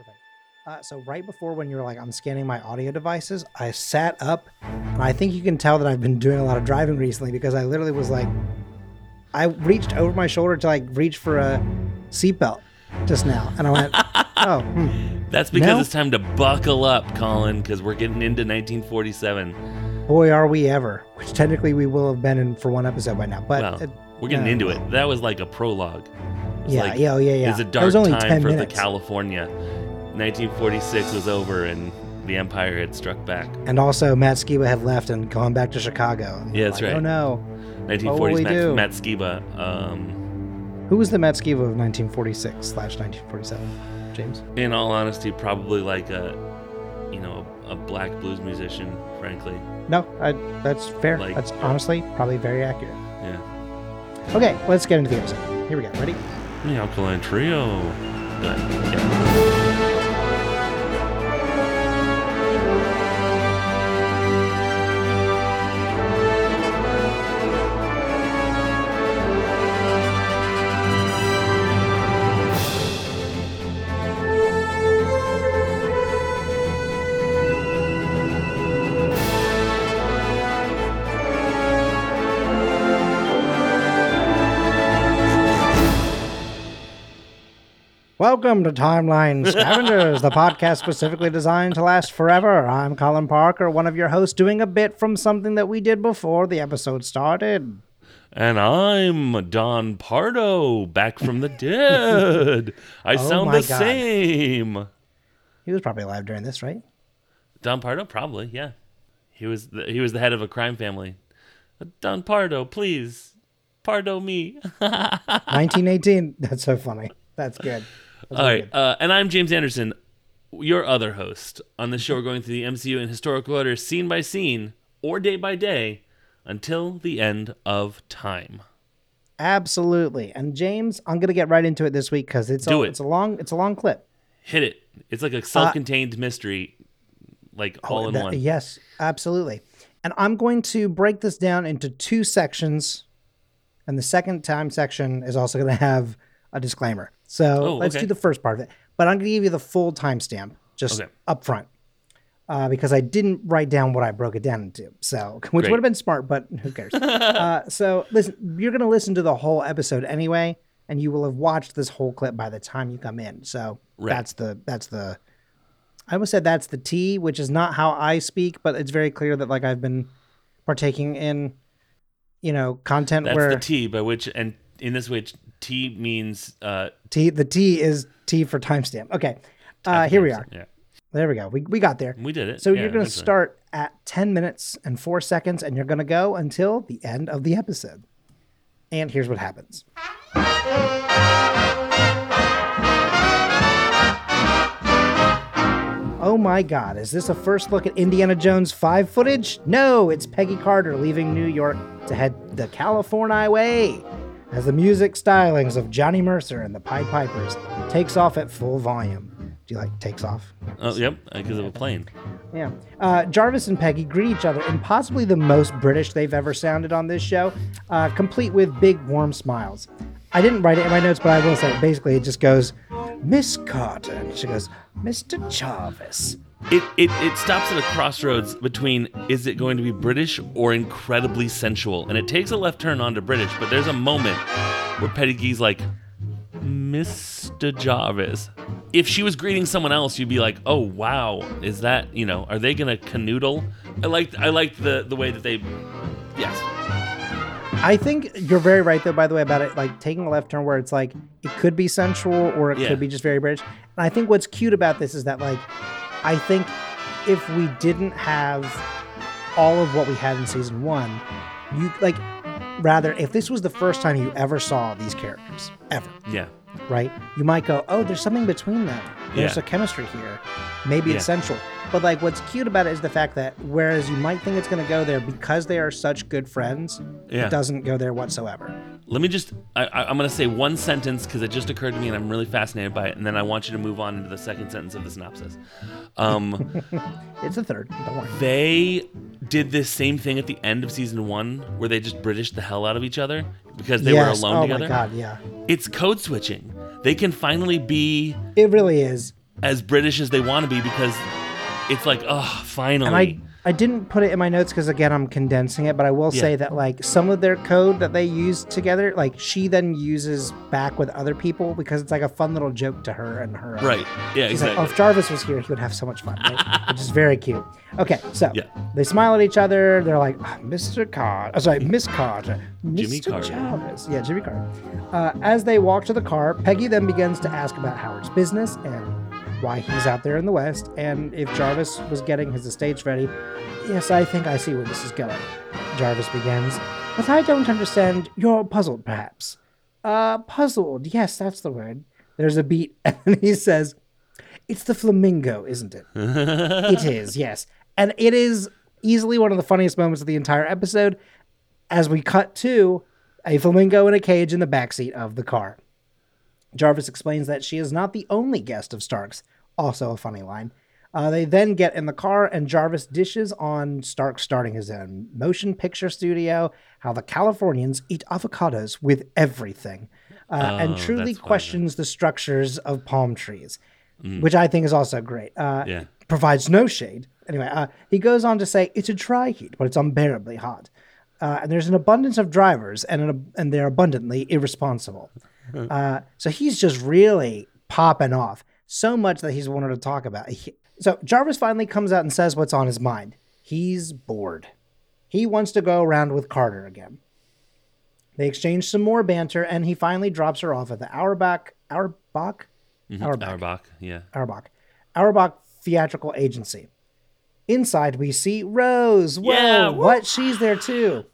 Perfect. So right before when you were like, I'm scanning my audio devices, I sat up, and I think you can tell that I've been doing a lot of driving recently because I literally was like, I reached over my shoulder to like reach for a seatbelt just now, and I went, oh. That's because no? It's time to buckle up, Colin, because we're getting into 1947. Boy, are we ever, which technically we will have been in for one episode by now. But well, we're getting into it. That was like a prologue. Yeah, like, yeah. It was a dark time for the California. 1946 was over and the Empire had struck back. And also Matt Skiba had left and gone back to Chicago. Yeah, that's like, right. Oh no. 1940s Matt Skiba. Who was the Matt Skiba of 1946/1947, James? In all honesty, probably like a black blues musician, frankly. No, that's fair. Like, that's honestly probably very accurate. Yeah. Okay, let's get into the episode. Here we go. Ready? The Alkaline Trio. Done. Yeah. Welcome to Timeline Scavengers, the podcast specifically designed to last forever. I'm Colin Parker, one of your hosts, doing a bit from something that we did before the episode started. And I'm Don Pardo, back from the dead. I sound the same. He was probably alive during this, right? Don Pardo? Probably, yeah. He was the head of a crime family. Don Pardo, please. Pardo me. 1918. That's so funny. That's good. All right, and I'm James Anderson, your other host. On this show, we're going through the MCU in historical order, scene by scene, or day by day, until the end of time. Absolutely. And James, I'm going to get right into it this week because it's a long clip. Hit it. It's like a self-contained mystery, like all in one. Yes, absolutely. And I'm going to break this down into two sections, and the second time section is also going to have a disclaimer. So let's do the first part of it. But I'm going to give you the full timestamp just up front because I didn't write down what I broke it down into. So, which would have been smart, but who cares? So listen, you're going to listen to the whole episode anyway, and you will have watched this whole clip by the time you come in. So that's the I almost said that's the T, which is not how I speak, but it's very clear that like I've been partaking in, content where that's the T by which, and in this way, T means T. The T is T for timestamp. Okay, here we are. Yeah. There we go. We got there. We did it. So you're going to start at 10 minutes and 4 seconds, and you're going to go until the end of the episode. And here's what happens. Oh my God! Is this a first look at Indiana Jones 5 footage? No, it's Peggy Carter leaving New York to head the California way, as the music stylings of Johnny Mercer and the Pied Pipers takes off at full volume. Do you like takes off? Oh, yep, because of a plane. Yeah. Jarvis and Peggy greet each other in possibly the most British they've ever sounded on this show, complete with big, warm smiles. I didn't write it in my notes, but I will say it. Basically, it just goes, Miss Carter. And she goes, Mr. Jarvis. It stops at a crossroads between is it going to be British or incredibly sensual, and it takes a left turn onto British, but there's a moment where Peggy's like, Mr. Jarvis. If she was greeting someone else, you'd be like, oh wow, is that are they gonna canoodle? I liked the way that they, yes. I think you're very right, though, by the way, about it, like, taking a left turn where it's, like, it could be sensual or it could be just very British. And I think what's cute about this is that, like, I think if we didn't have all of what we had in season one, if this was the first time you ever saw these characters, ever. Yeah. Right? You might go, oh, there's something between them. There's a chemistry here. Maybe it's sensual. But, like, what's cute about it is the fact that whereas you might think it's going to go there, because they are such good friends, it doesn't go there whatsoever. Let me just, I'm going to say one sentence because it just occurred to me and I'm really fascinated by it, and then I want you to move on into the second sentence of the synopsis. It's the third. Don't worry. They did this same thing at the end of season one where they just Britished the hell out of each other because they were alone together. Oh, my God, yeah. It's code switching. They can finally be... It really is. as British as they want to be, because it's like, oh, finally. And I didn't put it in my notes because, again, I'm condensing it, but I will say that, like, some of their code that they use together, like, she then uses back with other people because it's like a fun little joke to her and her. Right. Yeah, she's exactly. Like, oh, if Jarvis was here, he would have so much fun, right? Which is very cute. Okay, so they smile at each other. They're like, oh, Mr. Carter. Oh, sorry, Miss Carter. Jimmy Carter. Jarvis. Yeah, Jimmy Carter. As they walk to the car, Peggy then begins to ask about Howard's business and why he's out there in the West, and if Jarvis was getting his estates ready. Yes, I think I see where this is going, Jarvis begins. But I don't understand. You're puzzled, perhaps. Puzzled. Yes, that's the word. There's a beat, and he says, it's the flamingo, isn't it? It is, yes. And it is easily one of the funniest moments of the entire episode, as we cut to a flamingo in a cage in the backseat of the car. Jarvis explains that she is not the only guest of Stark's, also a funny line. They then get in the car, and Jarvis dishes on Stark starting his own motion picture studio, how the Californians eat avocados with everything, and truly questions the structures of palm trees, which I think is also great. Provides no shade. Anyway, he goes on to say, it's a dry heat, but it's unbearably hot. And there's an abundance of drivers, and they're abundantly irresponsible. So he's just really popping off so much that he's wanted to talk about. So Jarvis finally comes out and says what's on his mind. He's bored. He wants to go around with Carter again. They exchange some more banter, and he finally drops her off at the Auerbach Theatrical Agency. Inside, we see Rose. Whoa, yeah, what? She's there too.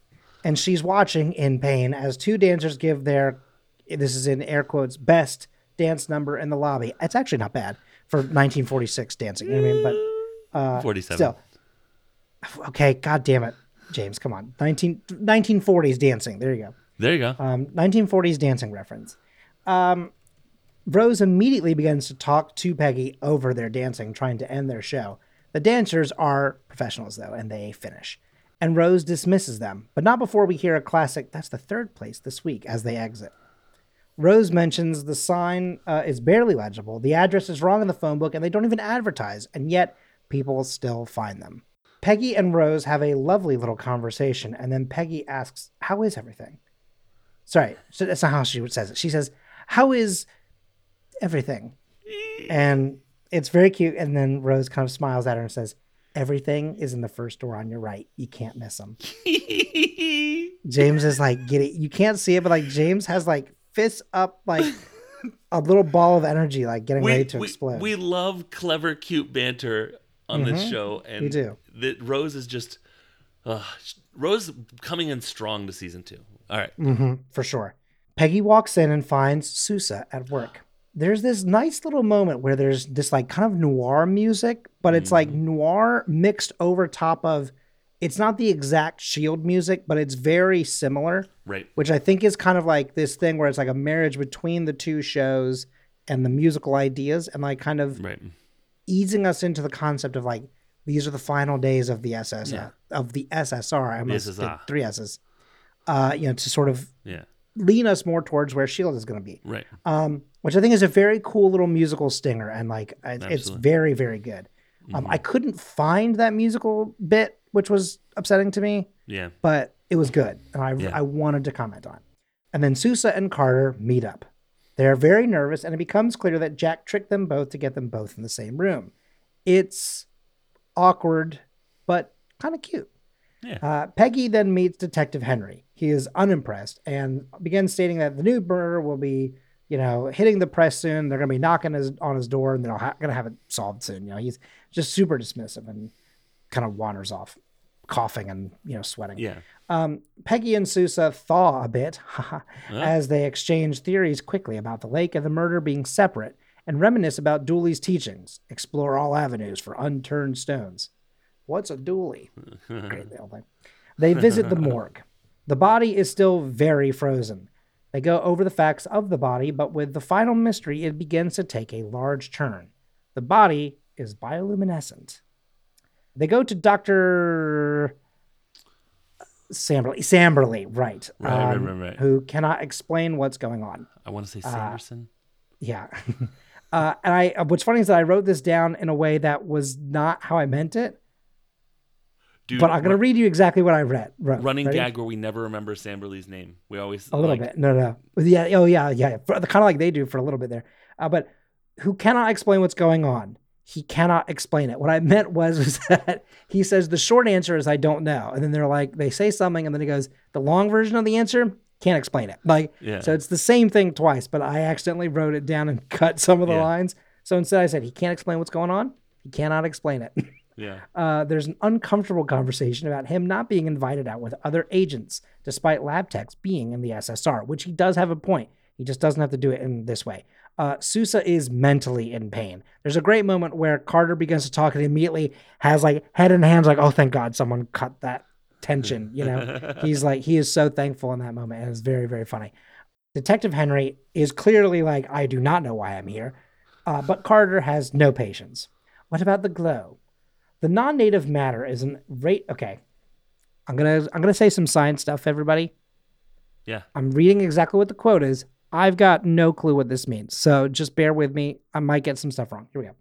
And she's watching in pain as two dancers give their, this is in air quotes, best dance number in the lobby. It's actually not bad for 1946 dancing. You know what I mean? But 47. Still. Okay, God damn it, James. Come on. 1940s dancing. There you go. 1940s dancing reference. Rose immediately begins to talk to Peggy over their dancing, trying to end their show. The dancers are professionals, though, and they finish. And Rose dismisses them, but not before we hear a classic, that's the third place this week, as they exit. Rose mentions the sign is barely legible, the address is wrong in the phone book, and they don't even advertise, and yet people still find them. Peggy and Rose have a lovely little conversation, and then Peggy asks, how is everything? Sorry, that's not how she says it. She says, how is everything? And it's very cute, and then Rose kind of smiles at her and says, everything is in the first door on your right. You can't miss them. James is like, get it. You can't see it, but like James has like fists up, like a little ball of energy, like getting ready to explode. We love clever, cute banter on this show, and we do. Rose is just Rose coming in strong to season 2. All right, for sure. Peggy walks in and finds Sousa at work. There's this nice little moment where there's this like kind of noir music, but it's like noir mixed over top of. It's not the exact S.H.I.E.L.D. music, but it's very similar. Right. Which I think is kind of like this thing where it's like a marriage between the two shows and the musical ideas and like kind of easing us into the concept of like, these are the final days of the SSR. Yeah. Of the SSR. I must pick 3 S's. You know, to sort of lean us more towards where S.H.I.E.L.D. is going to be. Right. Which I think is a very cool little musical stinger. And like, it's very, very good. I couldn't find that musical bit, which was upsetting to me. Yeah. But it was good. And I wanted to comment on it. And then Sousa and Carter meet up. They're very nervous, and it becomes clear that Jack tricked them both to get them both in the same room. It's awkward, but kind of cute. Yeah. Peggy then meets Detective Henry. He is unimpressed and begins stating that the new murder will be, you know, hitting the press soon. They're going to be knocking on his door, and they're going to have it solved soon. You know, he's just super dismissive and kind of wanders off, coughing and, you know, sweating. Yeah. Peggy and Sousa thaw a bit as they exchange theories quickly about the lake and the murder being separate, and reminisce about Dooley's teachings. Explore all avenues for unturned stones. What's a Dooley? Great little thing. They visit the morgue. The body is still very frozen. They go over the facts of the body, but with the final mystery, it begins to take a large turn. The body is bioluminescent. They go to Dr. Samberly, right. Right. Who cannot explain what's going on. I want to say Sanderson. And I, what's funny is that I wrote this down in a way that was not how I meant it. Dude, but I'm going to read you exactly what I read. Running Ready? Gag where we never remember Samberly's name. We always a little bit. No. Yeah. Oh, yeah. Yeah. Kind of like they do for a little bit there. But who cannot explain what's going on? He cannot explain it. What I meant was that he says the short answer is I don't know, and then they're like they say something, and then he goes the long version of the answer. Can't explain it. Like, yeah. So it's the same thing twice, but I accidentally wrote it down and cut some of the lines. So instead I said, he can't explain what's going on. He cannot explain it. Yeah. There's an uncomfortable conversation about him not being invited out with other agents, despite lab techs being in the SSR, which he does have a point. He just doesn't have to do it in this way. Sousa is mentally in pain. There's a great moment where Carter begins to talk and immediately has like head and hands like, oh, thank God someone cut that tension, you know. He's like, he is so thankful in that moment, and it's very, very funny. Detective Henry is clearly like, I do not know why I'm here, but Carter has no patience. What about the glow? The non-native matter is an rate. Okay, I'm gonna say some science stuff, everybody. Yeah, I'm reading exactly what the quote is. I've got no clue what this means, so just bear with me. I might get some stuff wrong. Here we go.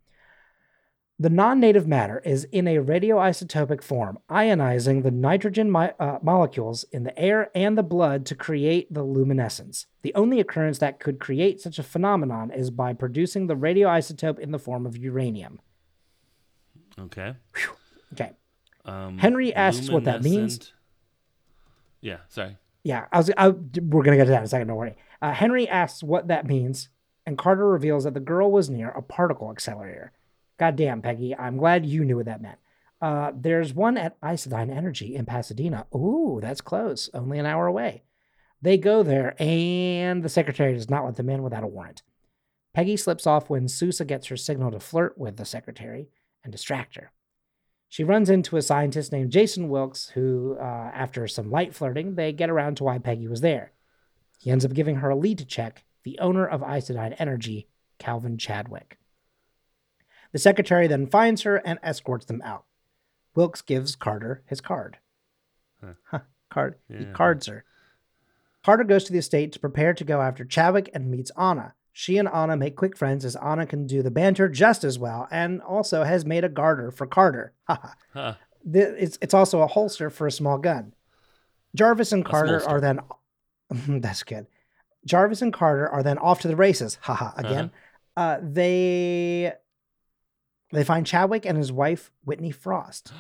The non-native matter is in a radioisotopic form, ionizing the nitrogen molecules in the air and the blood to create the luminescence. The only occurrence that could create such a phenomenon is by producing the radioisotope in the form of uranium. Okay. Whew. Okay. Henry asks what that means. Yeah, sorry. Yeah, we're going to get to that in a second, don't worry. Henry asks what that means, and Carter reveals that the girl was near a particle accelerator. Goddamn, Peggy, I'm glad you knew what that meant. There's one at Isodyne Energy in Pasadena. Ooh, that's close. Only an hour away. They go there, and the secretary does not let them in without a warrant. Peggy slips off when Sousa gets her signal to flirt with the secretary and distract her. She runs into a scientist named Jason Wilkes, who, after some light flirting, they get around to why Peggy was there. He ends up giving her a lead to check, the owner of Isodyne Energy, Calvin Chadwick. The secretary then finds her and escorts them out. Wilkes gives Carter his card. He cards her. Carter goes to the estate to prepare to go after Chadwick and meets Anna. She and Anna make quick friends as Anna can do the banter just as well and also has made a garter for Carter. It's also a holster for a small gun. Jarvis and Carter are then... That's good. Jarvis and Carter are then off to the races. Again. They find Chadwick and his wife, Whitney Frost.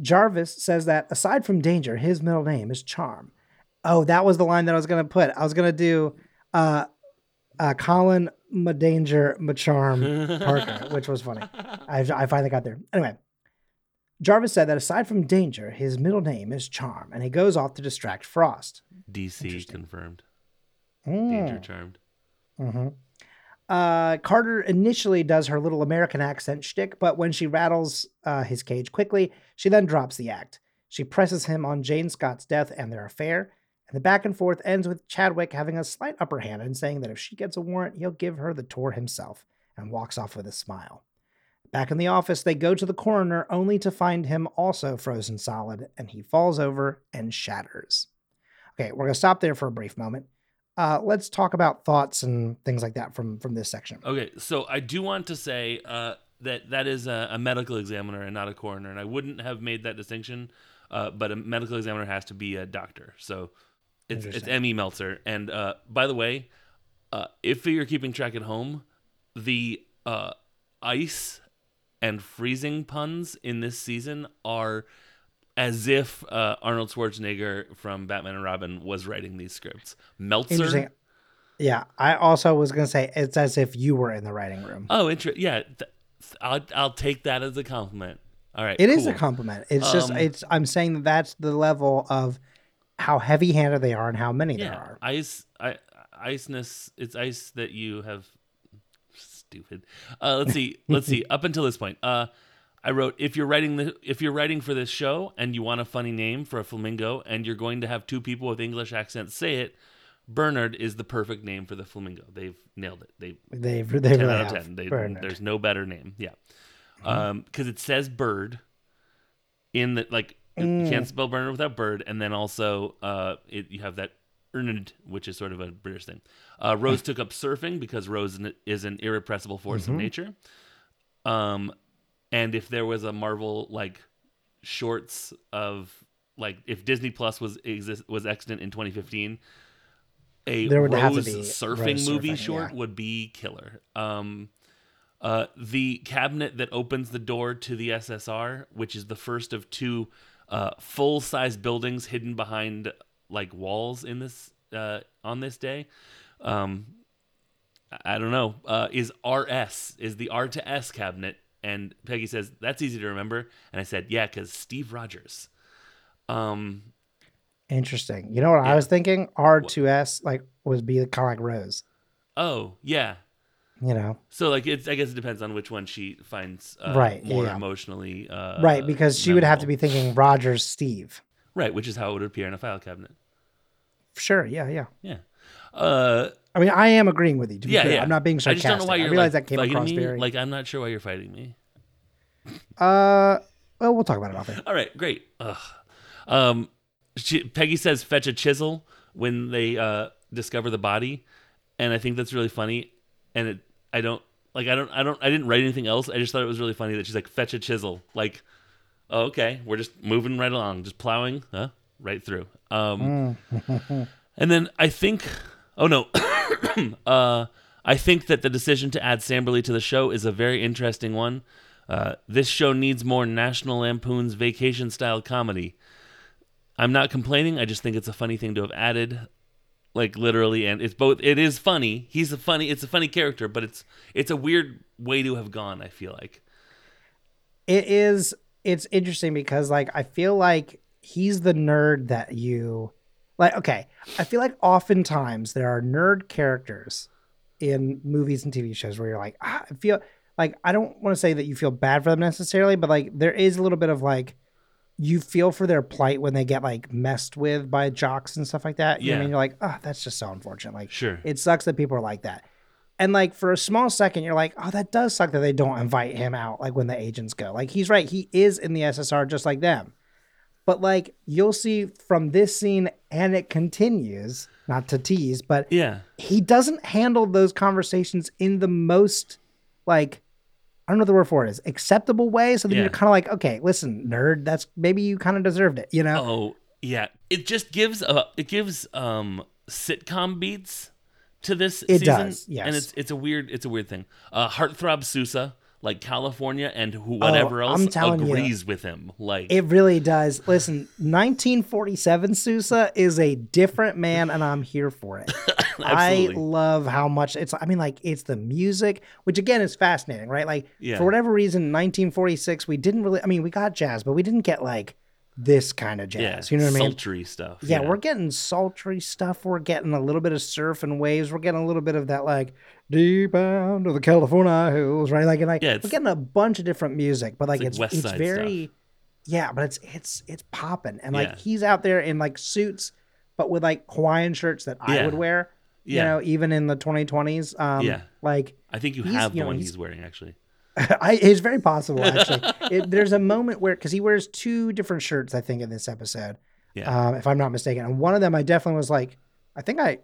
Jarvis says that aside from danger, his middle name is Charm. Oh, that was the line that I was going to put. I was going to do Colin Danger Charm Parker, which was funny. I finally got there. Anyway, Jarvis said that aside from danger, his middle name is Charm, and he goes off to distract Frost. DC confirmed. Danger Charmed. Mm-hmm. Carter initially does her little American accent shtick, but when she rattles his cage quickly, she then drops the act. She presses him on Jane Scott's death and their affair, and the back and forth ends with Chadwick having a slight upper hand and saying that if she gets a warrant, he'll give her the tour himself, and walks off with a smile. Back in the office, they go to the coroner only to find him also frozen solid, and he falls over and shatters. Okay, we're going to stop there for a brief moment. Let's talk about thoughts and things like that from this section. Okay, so I do want to say that is a medical examiner and not a coroner, and I wouldn't have made that distinction, but a medical examiner has to be a doctor. So it's Emmy Meltzer. And by the way, if you're keeping track at home, the ice and freezing puns in this season are as if Arnold Schwarzenegger from Batman and Robin was writing these scripts. Meltzer. Yeah, I also was going to say it's as if you were in the writing room. Oh, interesting. Yeah, I'll take that as a compliment. All right. It is a compliment. It's I'm saying that's the level of how heavy-handed they are and how many there are. Iceness. It's ice that you have. Stupid. Let's see. Up until this point. I wrote, if you're writing for this show and you want a funny name for a flamingo and you're going to have two people with English accents say it, Bernard is the perfect name for the flamingo. They've nailed it. They've 10 really out of 10. There's no better name. Yeah. Because it says bird in the, like, you can't spell Bernard without bird. And then also you have that Erned, which is sort of a British thing. Rose took up surfing because Rose is an irrepressible force of nature. And if there was a Marvel like shorts of like if Disney Plus was extant in 2015, a Rose surfing movie short would be killer. The cabinet that opens the door to the SSR, which is the first of two full-size buildings hidden behind like walls in this on this day, I don't know, is the R to S cabinet. And Peggy says, that's easy to remember. And I said, yeah, because Steve Rogers. Interesting. You know what I was thinking? R2S like would be kind of like Rose. Oh, yeah. You know. So like it's, I guess it depends on which one she finds more emotionally right, because she would have to be thinking Rogers Steve. Right, which is how it would appear in a file cabinet. Sure, yeah. I mean, I am agreeing with you. To be clear. I'm not being sarcastic. I just don't know why you're that came across very... Like, I'm not sure why you're fighting me. Well, we'll talk about it off air. All right, great. Peggy says, "Fetch a chisel" when they discover the body, and I think that's really funny. And I didn't write anything else. I just thought it was really funny that she's like, "Fetch a chisel." Like, oh, okay, we're just moving right along, just plowing right through. And then I think. Oh, no. I think that the decision to add Samberly to the show is a very interesting one. This show needs more National Lampoon's Vacation-style comedy. I'm not complaining. I just think it's a funny thing to have added, like literally. And it's both. It is funny. It's a funny character, but it's a weird way to have gone. I feel like it is. It's interesting because like I feel like he's the nerd that you. Like, okay, I feel like oftentimes there are nerd characters in movies and TV shows where you're like, I feel like I don't want to say that you feel bad for them necessarily, but like there is a little bit of like you feel for their plight when they get like messed with by jocks and stuff like that. You know what I mean? You're like, oh, that's just so unfortunate. Like, sure, it sucks that people are like that. And like for a small second, you're like, oh, that does suck that they don't invite him out. Like when the agents go, like he's right. He is in the SSR just like them. But like you'll see from this scene, and it continues, not to tease, but he doesn't handle those conversations in the most like, I don't know what the word for it is, acceptable way. So then you're kind of like, okay, listen, nerd, that's maybe you kind of deserved it, you know? Oh yeah, it just gives sitcom beats to this season. It does, yes, and it's a weird thing. Heartthrob Sousa. Like California and whatever else agrees with him. Like it really does. Listen, 1947 Sousa is a different man, and I'm here for it. I love how much it's. I mean, like it's the music, which again is fascinating, right? Like for whatever reason, 1946 we didn't really. I mean, we got jazz, but we didn't get like this kind of jazz. Yeah, you know what I mean? Sultry stuff. Yeah, we're getting sultry stuff. We're getting a little bit of surf and waves. We're getting a little bit of that like. Deep down to the California hills, right? Like, and like we're getting a bunch of different music, but like it's very, stuff. Yeah, but it's popping, and like he's out there in like suits, but with like Hawaiian shirts that I would wear, you know, even in the 2020s. Like I think you have the one he's wearing actually. It's very possible actually. There's a moment where because he wears two different shirts, I think, in this episode, if I'm not mistaken, and one of them I definitely was like. I think I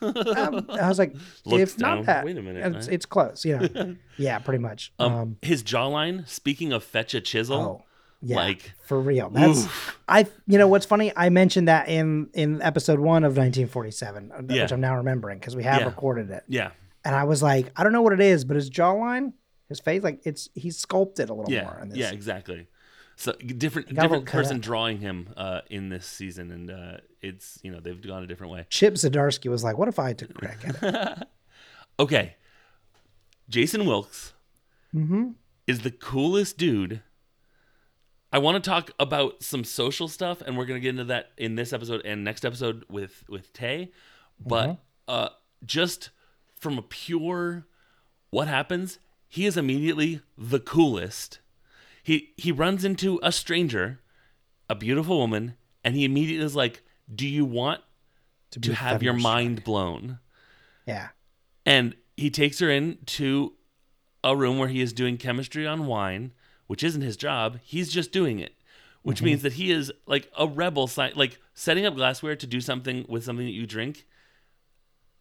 was like, if down. Not that, wait a minute, it's close, you know, yeah, pretty much. His jawline. Speaking of fetch a chisel, like for real. That's oof. You know what's funny? I mentioned that in episode 1 of 1947, which I'm now remembering because we have recorded it. Yeah, and I was like, I don't know what it is, but his jawline, his face, like he's sculpted a little more. In this season. Exactly. So different person drawing him in this season, and it's they've gone a different way. Chip Zdarsky was like, "What if I took a crack at it?" Okay, Jason Wilkes is the coolest dude. I want to talk about some social stuff, and we're gonna get into that in this episode and next episode with Tay. But just from a pure what happens, he is immediately the coolest. He runs into a stranger, a beautiful woman, and he immediately is like, do you want to have your mind blown? Yeah. And he takes her into a room where he is doing chemistry on wine, which isn't his job. He's just doing it, which means that he is like a rebel, like setting up glassware to do something with something that you drink.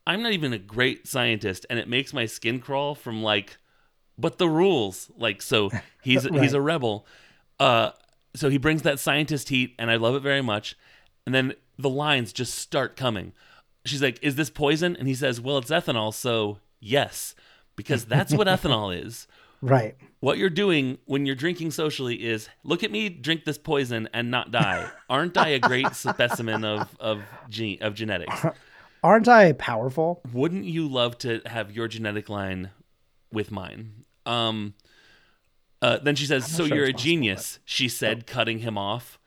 I'm not even a great scientist, and it makes my skin crawl from like, but the rules, like, so he's right. He's a rebel. So he brings that scientist heat, and I love it very much. And then the lines just start coming. She's like, "Is this poison?" And he says, "Well, it's ethanol, so yes, because that's what ethanol is." Right. What you're doing when you're drinking socially is, look at me drink this poison and not die. Aren't I a great specimen of genetics? Aren't I powerful? Wouldn't you love to have your genetic line with mine? Then she says, "So sure you're a genius," she said, cutting him off.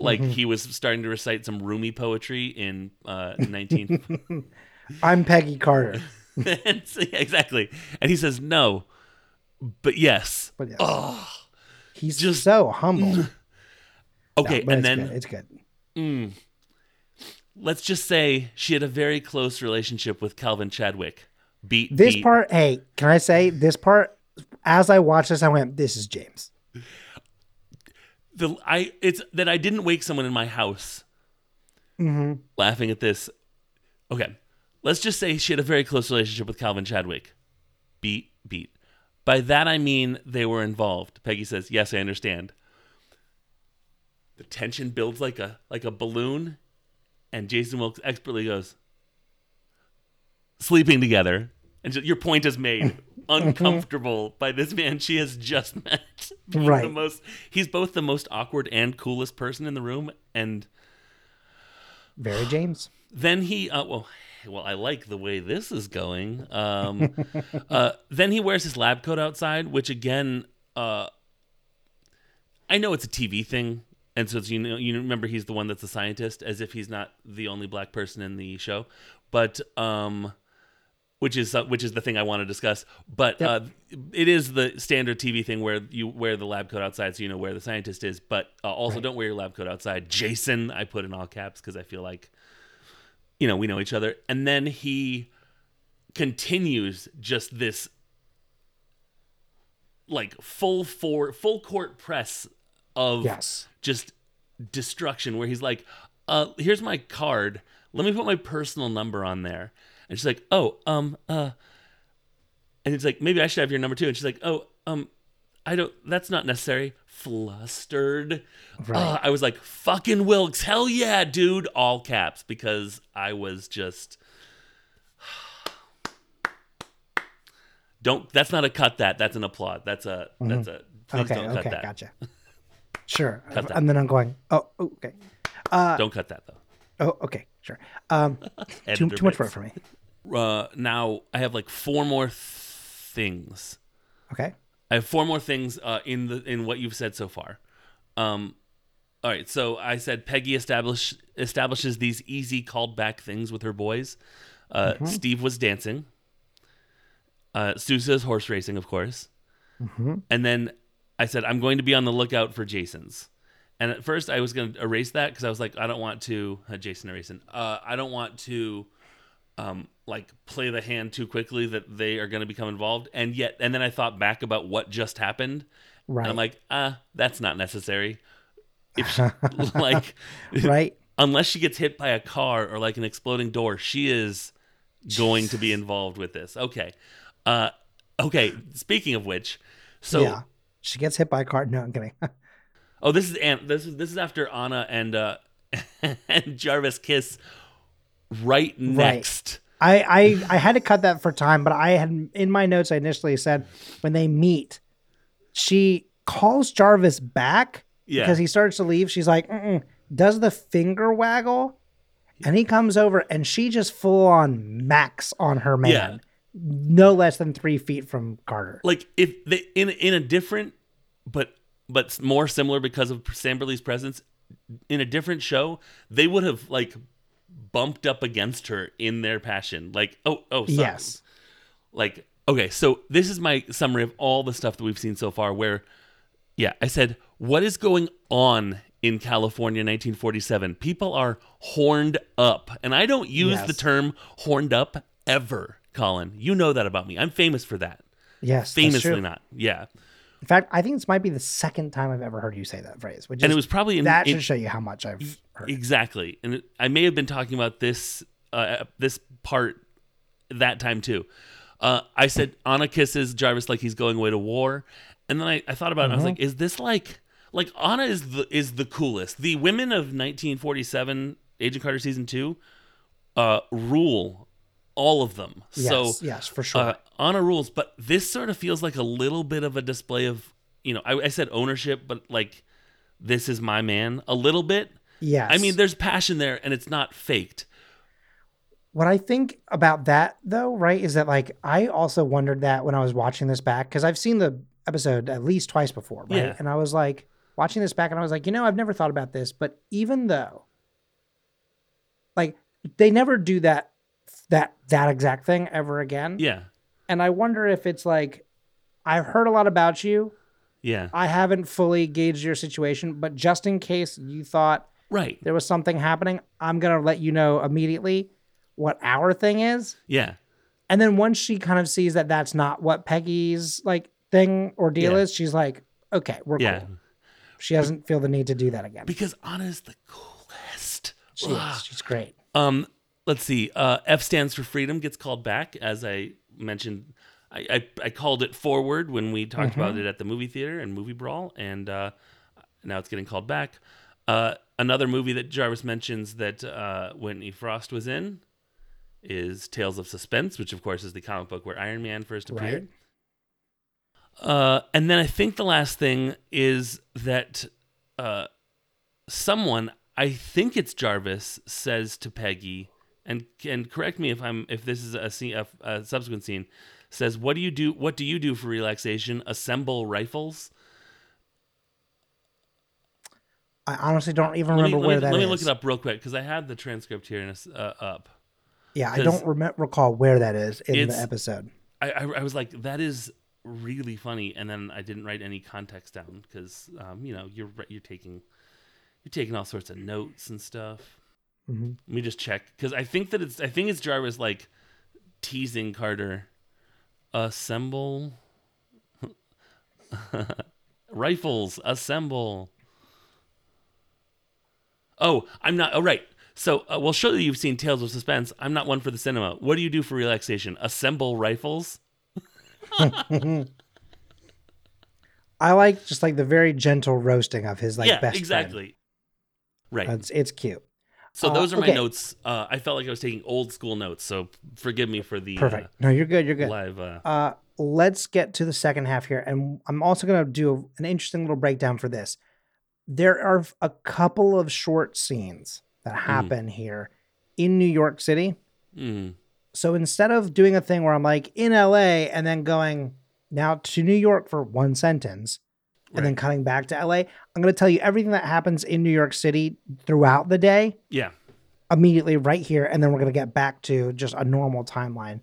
Like he was starting to recite some Rumi poetry in 19... I'm Peggy Carter. Exactly. And he says, "No. But yes." But yes. Oh, he's just so humble. Okay, no, and it's then good. It's good. Let's just say she had a very close relationship with Calvin Chadwick. This part, hey, can I say this part? As I watched this, I went, "This is James." It's that I didn't wake someone in my house laughing at this. Okay, let's just say she had a very close relationship with Calvin Chadwick. Beat. By that, I mean they were involved. Peggy says, "Yes, I understand." The tension builds like a balloon, and Jason Wilkes expertly goes, "Sleeping together." And your point is made. Uncomfortable by this man she has just met. Right. He's both the most awkward and coolest person in the room, and very James. Then he, I like the way this is going. Then he wears his lab coat outside, which again, I know it's a TV thing, and so it's, you remember he's the one that's a scientist, as if he's not the only black person in the show, but which is the thing I want to discuss. But yep. It is the standard TV thing where you wear the lab coat outside, so you know where the scientist is. But also, don't wear your lab coat outside, Jason. I put in all caps because I feel like, we know each other. And then he continues just this like full court press of just destruction, where he's like, "Here's my card. Let me put my personal number on there." And she's like, and it's like, "Maybe I should have your number too." And she's like, that's not necessary. Flustered. Right. I was like, "Fucking Wilkes, hell yeah, dude," all caps, because I was just that's not a cut that. That's an applaud. That's a please don't cut that. Gotcha. Sure. Cut that. And then I'm going, "Oh, okay." Don't cut that though. Oh, okay. Sure. Too much work for me. Now I have like four more things. Okay. I have four more things in what you've said so far. All right, so I said Peggy establishes these easy called back things with her boys. Steve was dancing. Sousa is horse racing, of course. And then I said, "I'm going to be on the lookout for Jason's." And at first I was going to erase that because I was like, I don't want to Jason erasing. I don't want to like play the hand too quickly that they are going to become involved. And then I thought back about what just happened. Right. And I'm like, that's not necessary. If she, like, right. Unless she gets hit by a car or like an exploding door, she is going to be involved with this. Okay. Okay. Speaking of which, so she gets hit by a car. No, I'm kidding. Oh, this is Anna. This is after Anna and Jarvis kiss right next. Right. I had to cut that for time, but I had in my notes I initially said when they meet, she calls Jarvis back because he starts to leave. She's like, does the finger waggle, and he comes over and she just full on max on her man, no less than 3 feet from Carter. Like if they, in a different but more similar because of Samberly's presence in a different show, they would have like bumped up against her in their passion. Like, oh, sorry. Yes. Like, okay. So this is my summary of all the stuff that we've seen so far where, I said, what is going on in California, 1947? People are horned up. And I don't use the term horned up ever, Colin. You know that about me. I'm famous for that. Yes. Famously not. Yeah. In fact, I think this might be the second time I've ever heard you say that phrase. Which is, and it was probably... That should show you how much I've heard. Exactly. And I may have been talking about this this part that time too. I said, Anna kisses Jarvis like he's going away to war. And then I thought about it. And I was like, is this like... Like, Anna is the coolest. The women of 1947, Agent Carter Season 2, rule all of them. Yes, so, yes, for sure. Anna rules, but this sort of feels like a little bit of a display of, you know, I said ownership, but like, this is my man a little bit. Yes. I mean, there's passion there, and it's not faked. What I think about that, though, right, is that, like, I also wondered that when I was watching this back, because I've seen the episode at least twice before, right? Yeah. And I was like, watching this back, and I was like, you know, I've never thought about this, but even though, like, they never do that exact thing ever again. Yeah. And I wonder if it's like, I've heard a lot about you. Yeah. I haven't fully gauged your situation, but just in case you thought right there was something happening, I'm going to let you know immediately what our thing is. Yeah. And then once she kind of sees that that's not what Peggy's, like, thing or deal is, she's like, okay, we're cool. She doesn't feel the need to do that again. Because Anna is the coolest. She is. She's great. Let's see. F stands for freedom gets called back. As I mentioned, I called it forward when we talked about it at the movie theater and movie brawl. And now it's getting called back. Another movie that Jarvis mentions that Whitney Frost was in is Tales of Suspense, which of course is the comic book where Iron Man first appeared. Right. And then I think the last thing is that someone, I think it's Jarvis, says to Peggy, and correct me if this is a scene, a subsequent scene, says, what do you do for relaxation? Assemble rifles? I honestly don't even remember where that is. Let me look it up real quick because I had the transcript here up. Yeah, I don't recall where that is in the episode. I was like, that is really funny, and then I didn't write any context down because you know, you're taking all sorts of notes and stuff. Let me just check because I think it's Jarvis like teasing Carter, assemble rifles, assemble. Oh, I'm not. Oh, right. So well, surely you've seen Tales of Suspense. I'm not one for the cinema. What do you do for relaxation? Assemble rifles. I like just like the very gentle roasting of his like best exactly friend. Right, it's cute. So those are my notes. I felt like I was taking old school notes, so forgive me for the perfect no, you're good live, let's get to the second half here, and I'm also going to do an interesting little breakdown for this. There are a couple of short scenes that happen here in New York City. So instead of doing a thing where I'm like in LA and then going now to New York for one sentence and then cutting back to LA, I'm going to tell you everything that happens in New York City throughout the day. Yeah. Immediately right here. And then we're going to get back to just a normal timeline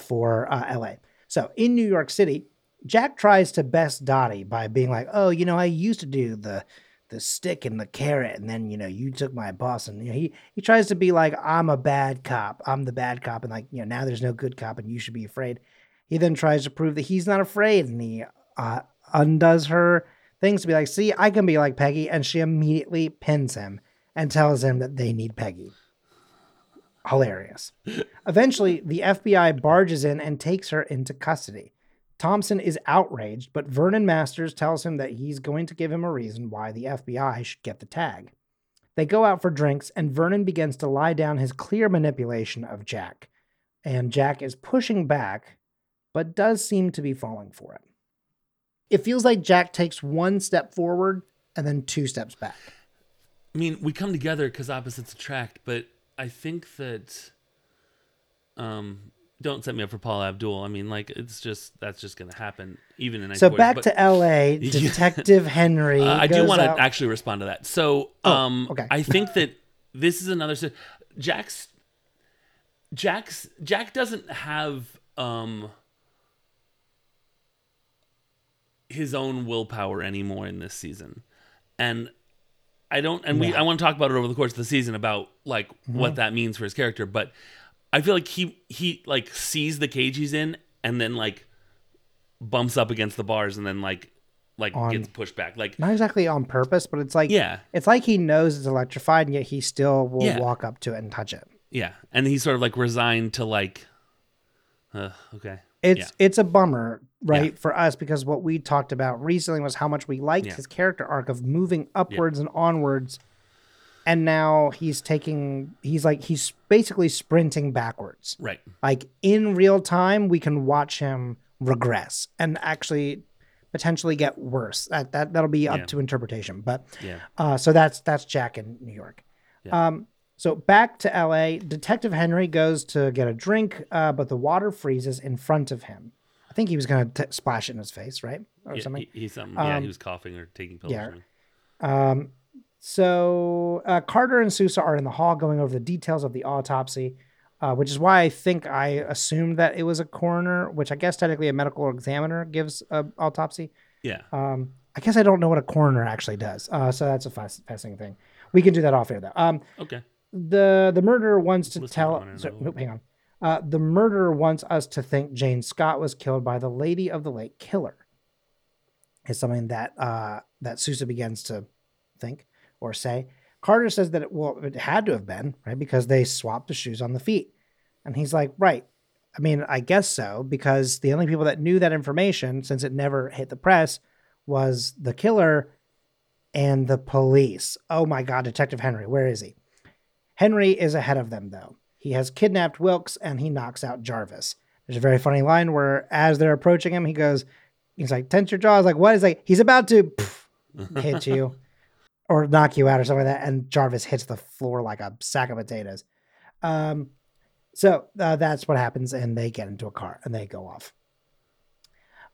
for LA. So in New York City, Jack tries to best Dottie by being like, oh, you know, I used to do the stick and the carrot, and then, you know, you took my boss, and you know, he tries to be like, I'm a bad cop. I'm the bad cop, and like, you know, now there's no good cop, and you should be afraid. He then tries to prove that he's not afraid, and he undoes her things to be like, see, I can be like Peggy, and she immediately pins him and tells him that they need Peggy. Hilarious. Eventually, the FBI barges in and takes her into custody. Thompson is outraged, but Vernon Masters tells him that he's going to give him a reason why the FBI should get the tag. They go out for drinks, and Vernon begins to lie down his clear manipulation of Jack. And Jack is pushing back, but does seem to be falling for it. It feels like Jack takes one step forward and then two steps back. I mean, we come together because opposites attract, but I think that... Don't set me up for Paula Abdul. I mean, like, it's just, that's just going to happen even in 1940. So back to LA, Detective Henry. I do want to actually respond to that. So okay. I think that this is another, Jack doesn't have his own willpower anymore in this season. And I don't, and I want to talk about it over the course of the season about like what that means for his character, but I feel like he like sees the cage he's in and then like bumps up against the bars and then like like gets pushed back, like not exactly on purpose, but it's like, yeah, it's like he knows it's electrified and yet he still will walk up to it and touch it. Yeah. And he's sort of like resigned to like, okay. It's a bummer, right, for us, because what we talked about recently was how much we liked his character arc of moving upwards and onwards. And now he's basically sprinting backwards. Right. Like in real time, we can watch him regress and actually potentially get worse. That'll be up to interpretation. But so that's Jack in New York. Yeah. So back to LA, Detective Henry goes to get a drink, but the water freezes in front of him. I think he was going to splash it in his face, right? Or something. He was coughing or taking pills. Yeah. So Carter and Sousa are in the hall going over the details of the autopsy, which is why I think I assumed that it was a coroner, which I guess technically a medical examiner gives an autopsy. Yeah. I guess I don't know what a coroner actually does. So that's a fascinating thing. We can do that off air though. Okay. The murderer wants to the murderer wants us to think Jane Scott was killed by the Lady of the Lake killer. Is something that Sousa begins to think or say. Carter says that it had to have been, right? Because they swapped the shoes on the feet. And he's like, right. I mean, I guess so, because the only people that knew that information, since it never hit the press, was the killer and the police. Oh my God, Detective Henry, where is he? Henry is ahead of them, though. He has kidnapped Wilkes, and he knocks out Jarvis. There's a very funny line where, as they're approaching him, he's like, tense your jaws, like, what? He's like, he's about to hit you or knock you out or something like that. And Jarvis hits the floor like a sack of potatoes. So that's what happens, and they get into a car, and they go off.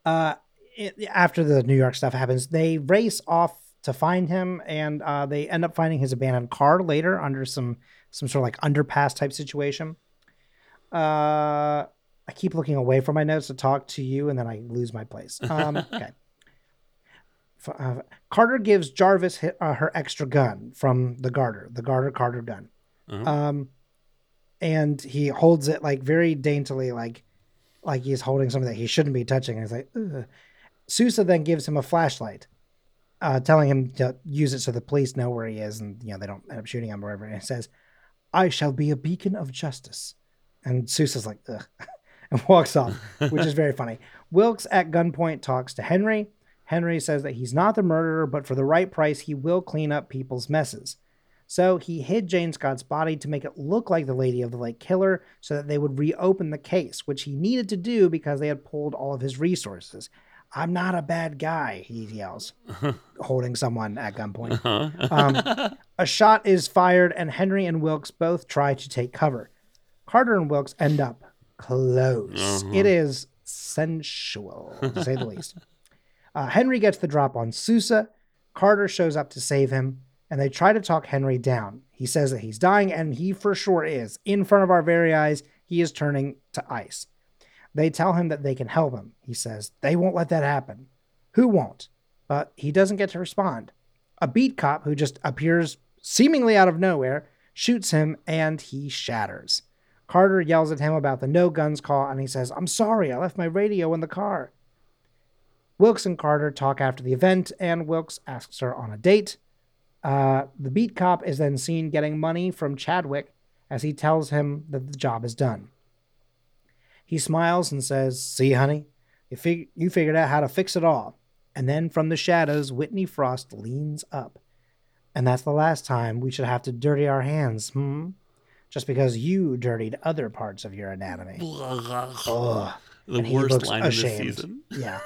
After the New York stuff happens, they race off to find him, and they end up finding his abandoned car later under some sort of like underpass type situation. I keep looking away from my notes to talk to you, and then I lose my place. Okay. Carter gives Jarvis her extra gun from the Garter Carter gun. Uh-huh. And he holds it like very daintily, like he's holding something that he shouldn't be touching. And he's like, ugh. Sousa then gives him a flashlight, telling him to use it so the police know where he is, and they don't end up shooting him or whatever. And he says, "I shall be a beacon of justice." And Sousa's like, "Ugh," and walks off, which is very funny. Wilkes at gunpoint talks to Henry. Henry says that he's not the murderer, but for the right price, he will clean up people's messes. So he hid Jane Scott's body to make it look like the Lady of the Lake killer, so that they would reopen the case, which he needed to do because they had pulled all of his resources. "I'm not a bad guy," he yells, holding someone at gunpoint. A shot is fired, and Henry and Wilkes both try to take cover. Carter and Wilkes end up close. Uh-huh. It is sensual, to say the least. Henry gets the drop on Sousa. Carter shows up to save him, and they try to talk Henry down. He says that he's dying, and he for sure is. In front of our very eyes, he is turning to ice. They tell him that they can help him. He says they won't let that happen. Who won't? But he doesn't get to respond. A beat cop who just appears seemingly out of nowhere shoots him, and he shatters. Carter yells at him about the no guns call, and he says, "I'm sorry, I left my radio in the car." Wilkes and Carter talk after the event, and Wilkes asks her on a date. The beat cop is then seen getting money from Chadwick as he tells him that the job is done. He smiles and says, "See, honey, you figured out how to fix it all." And then from the shadows, Whitney Frost leans up. "And that's the last time we should have to dirty our hands, just because you dirtied other parts of your anatomy." Ugh. The worst line ashamed. Of the season. Yeah.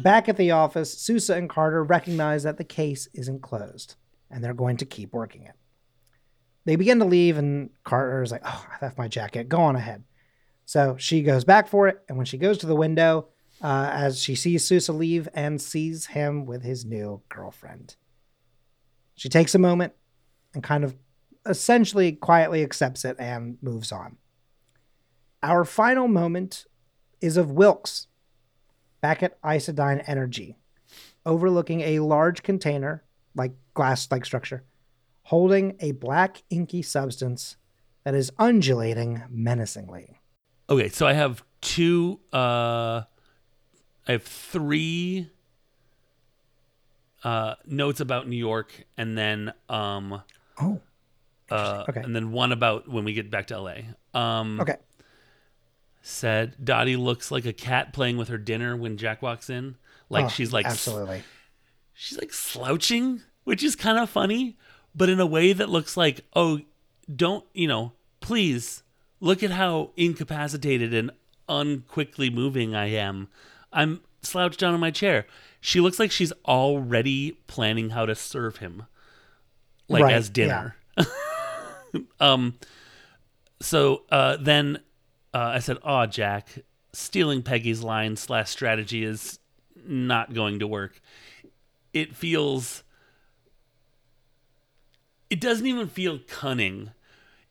Back at the office, Sousa and Carter recognize that the case isn't closed, and they're going to keep working it. They begin to leave, and Carter is like, "Oh, I left my jacket. Go on ahead." So she goes back for it, and when she goes to the window, as she sees Sousa leave and sees him with his new girlfriend, she takes a moment and kind of essentially quietly accepts it and moves on. Our final moment is of Wilkes, back at Isodyne Energy, overlooking a large container, like glass-like structure, holding a black inky substance that is undulating menacingly. Okay, so I have three notes about New York, and then okay. And then one about when we get back to LA. Okay. Said Dottie looks like a cat playing with her dinner when Jack walks in. Like she's like absolutely. She's like slouching, which is kind of funny, but in a way that looks like, oh, don't, you know, please look at how incapacitated and unquickly moving I am. I'm slouched down in my chair. She looks like she's already planning how to serve him, like right, as dinner. Yeah. So then I said, "Oh, Jack, stealing Peggy's line / strategy is not going to work. It doesn't even feel cunning.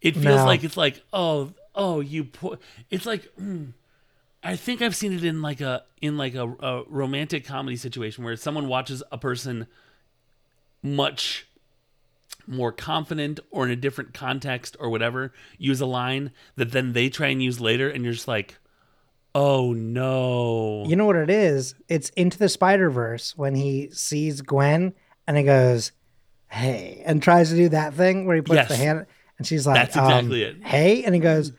It feels like it's like, oh, you poor. It's like." I think I've seen it in like a romantic comedy situation where someone watches a person much more confident or in a different context or whatever use a line that then they try and use later, and you're just like, oh no. You know what it is? It's Into the Spider-Verse when he sees Gwen and he goes, hey, and tries to do that thing where he puts the hand and she's like, that's exactly it. Hey, and he goes,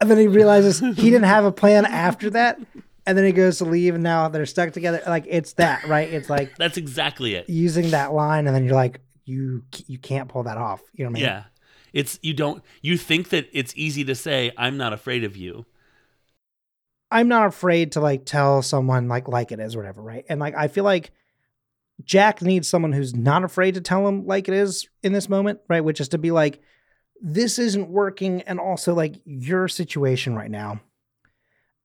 and then he realizes he didn't have a plan after that. And then he goes to leave, and now they're stuck together. Like, it's that, right? It's like... That's exactly it. Using that line, and then you're like, you can't pull that off. You know what I mean? Yeah. It's... You don't... You think that it's easy to say, I'm not afraid of you. I'm not afraid to, like, tell someone, like it is or whatever, right? And, like, I feel like Jack needs someone who's not afraid to tell him like it is in this moment, right? Which is to be like... This isn't working, and also like your situation right now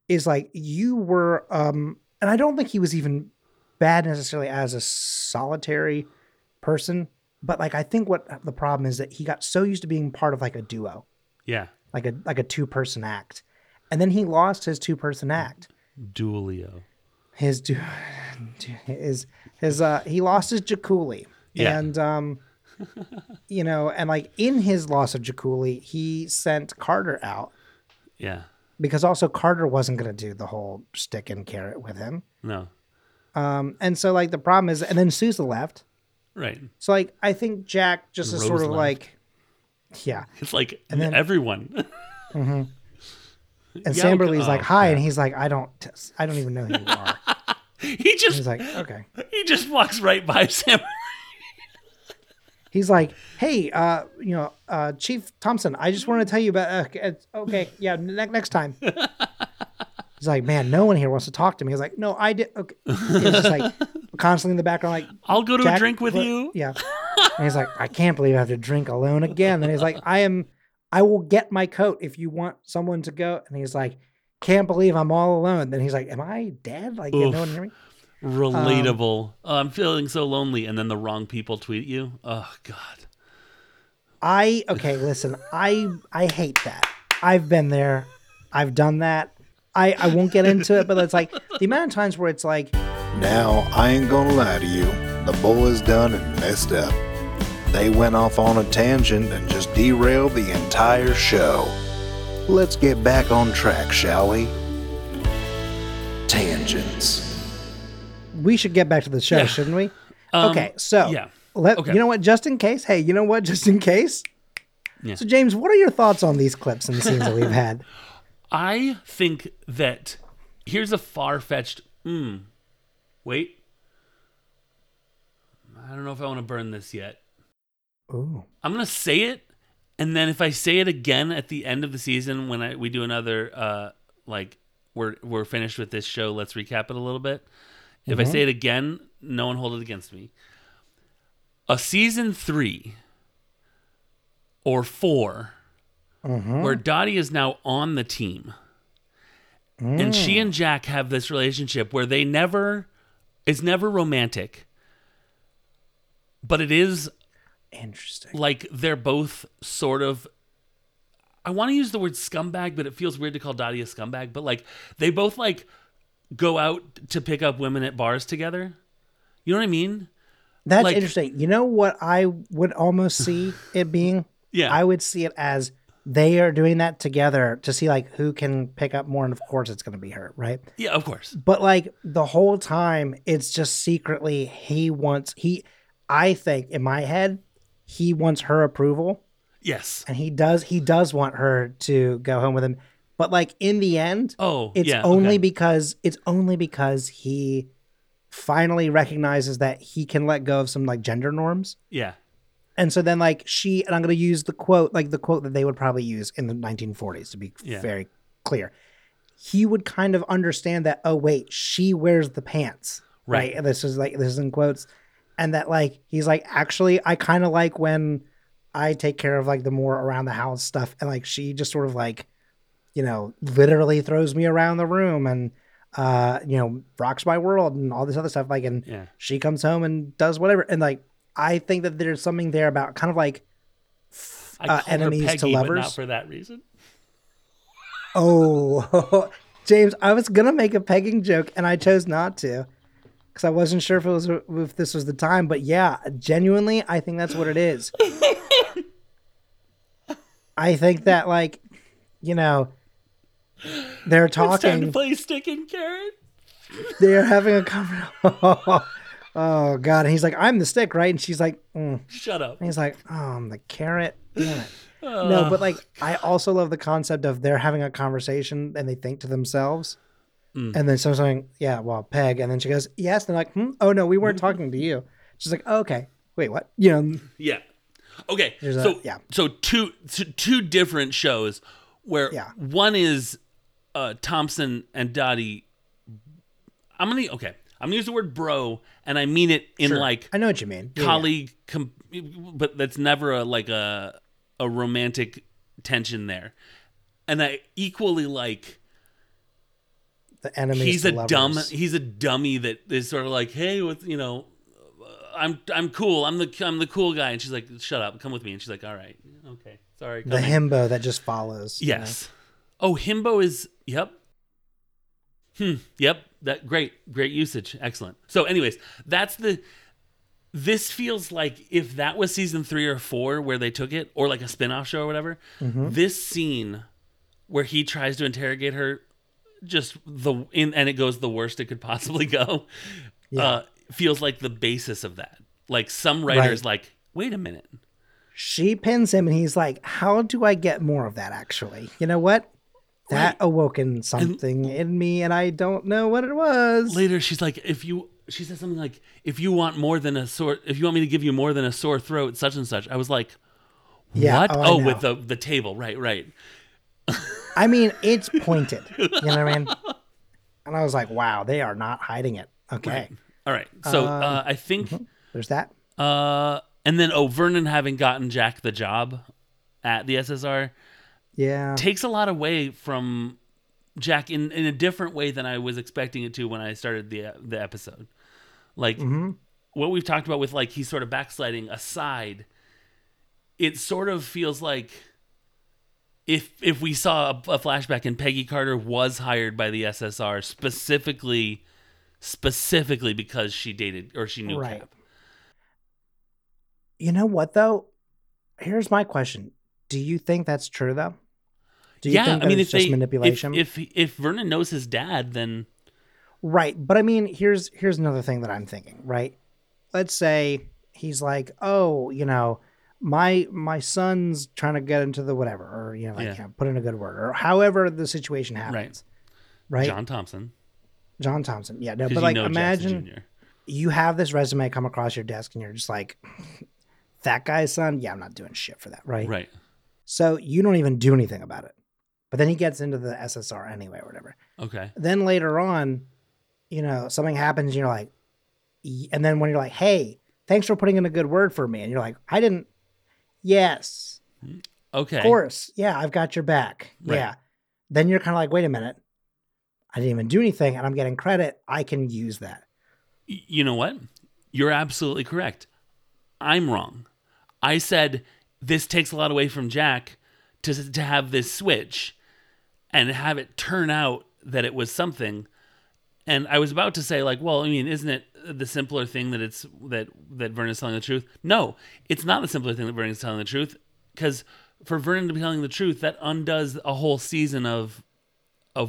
is like you were, and I don't think he was even bad necessarily as a solitary person, but like I think what the problem is that he got so used to being part of like a duo, like a two-person act, and then he lost his two-person act, Duolio, he lost his Jaculi, and you know, and like in his loss of Jaculi, he sent Carter out. Yeah. Because also Carter wasn't going to do the whole stick and carrot with him. No. And so like the problem is, and then Sousa left. Right. So like, I think Jack just is sort of left. Like, yeah. It's like and then, everyone. Mm-hmm. And Samberly's like, hi. Yeah. And he's like, I don't even know who you are. He's like, okay. He just walks right by Samberly. He's like, hey, Chief Thompson, I just want to tell you about, okay, yeah, next time. He's like, man, no one here wants to talk to me. He's like, no, I did. Okay. He's just like constantly in the background, like, I'll go to Jack, a drink with you. Yeah. And he's like, I can't believe I have to drink alone again. And he's like, I will get my coat if you want someone to go. And he's like, can't believe I'm all alone. Then he's like, am I dead? Like, yeah, no one hear me? Relatable. I'm feeling so lonely, and then the wrong people tweet you. Oh God. Listen. I hate that. I've been there. I've done that. I won't get into it, but it's like the amount of times where it's like, now I ain't gonna lie to you. The boys done and messed up. They went off on a tangent and just derailed the entire show. Let's get back on track, shall we? Tangents. We should get back to the show, shouldn't we? You know what? Just in case. Hey, you know what? Just in case. Yeah. So, James, what are your thoughts on these clips and the scenes that we've had? I think that here's a far-fetched... Wait. I don't know if I want to burn this yet. Ooh. I'm going to say it, and then if I say it again at the end of the season when we do another, we're finished with this show, let's recap it a little bit. If I say it again, no one hold it against me. A season 3 or 4 where Dottie is now on the team and she and Jack have this relationship where it's never romantic, but it is interesting. Like they're both sort of, I want to use the word scumbag, but it feels weird to call Dottie a scumbag, but like they both like, go out to pick up women at bars together. You know what I mean? That's like, interesting. You know what I would almost see it being? Yeah. I would see it as They are doing that together to see like who can pick up more, and of course it's going to be her, right? Yeah, of course. But like the whole time, it's just secretly I think in my head, he wants her approval. Yes, and he does want her to go home with him. But like in the end, it's only because he finally recognizes that he can let go of some like gender norms. Yeah. And so then like and I'm going to use the quote that they would probably use in the 1940s to be very clear. He would kind of understand that, oh wait, she wears the pants. Right. And this is in quotes. And that like, he's like, actually, I kind of like when I take care of like the more around the house stuff. And like, she just sort of like, you know, literally throws me around the room and, you know, rocks my world and all this other stuff. Like, and she comes home and does whatever. And like, I think that there's something there about kind of like enemies Peggy, to lovers. But not for that reason. Oh, James, I was going to make a pegging joke and I chose not to because I wasn't sure if this was the time. But yeah, genuinely, I think that's what it is. I think that like, you know, they're talking. It's time to play stick and carrot. They're having a conversation. Oh, God. And he's like, I'm the stick, right? And she's like, Shut up. And he's like, oh, I'm the carrot. Damn it. No, but like, I also love the concept of they're having a conversation and they think to themselves. Mm. And then someone's like, yeah, well, Peg. And then she goes, yes. And they're like, oh, no, we weren't talking to you. She's like, oh, okay. Wait, what? You know? Yeah. Okay. So two different shows where one is Thompson and Dottie. I'm going to use the word bro, and I mean it in like... I know what you mean. Colleague, but that's never a romantic tension there. And I equally like... The enemies to lovers. He's a dummy that is sort of like, hey, with, you know, I'm cool. I'm the cool guy. And she's like, shut up. Come with me. And she's like, all right. Okay. Sorry. The himbo that just follows. Yes. You know? Oh, himbo is... Yep. Yep. That great usage. Excellent. So anyways, this feels like if that was season 3 or 4 where they took it, or like a spinoff show or whatever, this scene where he tries to interrogate her and it goes the worst it could possibly go, feels like the basis of that. Like some writer's like, wait a minute. She pins him and he's like, how do I get more of that actually? You know what? That awoken something in me, and I don't know what it was. Later, she's like, she says something like, if you want me to give you more than a sore throat, such and such. I was like, what? Yeah, I know. With the table, right. I mean, it's pointed. You know what I mean? And I was like, wow, they are not hiding it. Okay. Right. All right. So I think there's that. And then Vernon having gotten Jack the job at the SSR. Yeah, takes a lot away from Jack in a different way than I was expecting it to when I started the episode. Like what we've talked about with like he's sort of backsliding aside. It sort of feels like if we saw a flashback and Peggy Carter was hired by the SSR specifically because she dated or she knew Cap. You know what though? Here's my question: do you think that's true though? Do you think it's just manipulation? If Vernon knows his dad, then... Right. But I mean, here's another thing that I'm thinking, right? Let's say he's like, oh, you know, my son's trying to get into the whatever, or, you know, like put in a good word, or however the situation happens. Right. John Thompson. Yeah. No, but like, imagine you have this resume come across your desk and you're just like, that guy's son? Yeah, I'm not doing shit for that. Right. Right. So you don't even do anything about it. But then he gets into the SSR anyway or whatever. Okay. Then later on, you know, something happens and you're like, and then when you're like, hey, thanks for putting in a good word for me. And you're like, I didn't. Yes. Okay. Of course. Yeah, I've got your back. Right. Yeah. Then you're kind of like, wait a minute. I didn't even do anything and I'm getting credit. I can use that. You know what? You're absolutely correct. I'm wrong. I said... this takes a lot away from Jack to have this switch and have it turn out that it was something. And I was about to say like, well, I mean, isn't it the simpler thing that it's that Vern is telling the truth? No, it's not the simpler thing that Vern is telling the truth because for Vernon to be telling the truth, that undoes a whole season of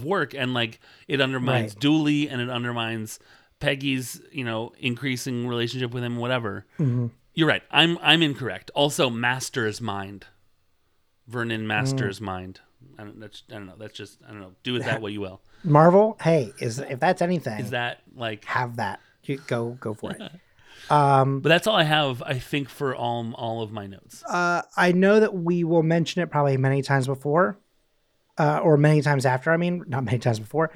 work, and like it undermines Dooley, and it undermines Peggy's, you know, increasing relationship with him, whatever. Mm-hmm. You're right. I'm incorrect. Also, Master's mind. Vernon Master's mind. I don't know. That's just, I don't know. Do it that way you will. Marvel, hey, if that's anything, is that like have that? You go for it. But that's all I have, I think, for all of my notes. I know that we will mention it probably many times before, or many times after. I mean, not many times before.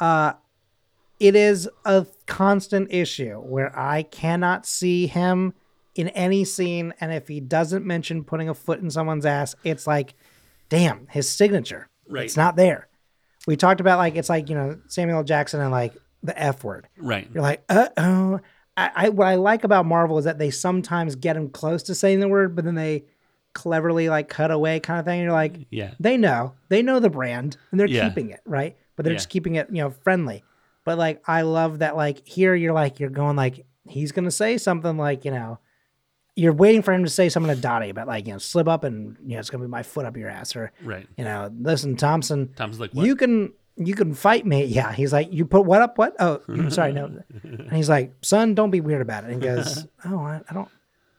It is a constant issue where I cannot see him in any scene, and if he doesn't mention putting a foot in someone's ass, it's like, damn, his signature. Right. It's not there. We talked about, like, it's like, you know, Samuel L. Jackson and like the F word. Right. You're like, uh-oh. What I like about Marvel is that they sometimes get him close to saying the word, but then they cleverly like cut away kind of thing. And you're like, yeah, they know the brand and they're keeping it. Right. But they're just keeping it, you know, friendly. But like, I love that. Like here, you're like, you're going like, he's going to say something like, you know, you're waiting for him to say something to Dottie about like, you know, slip up and, you know, it's going to be my foot up your ass, or, right, you know, listen, Thompson, Tom's like, what? You can fight me. Yeah. He's like, you put what up? What? Oh, sorry. No. And he's like, son, don't be weird about it. And he goes, oh, I don't,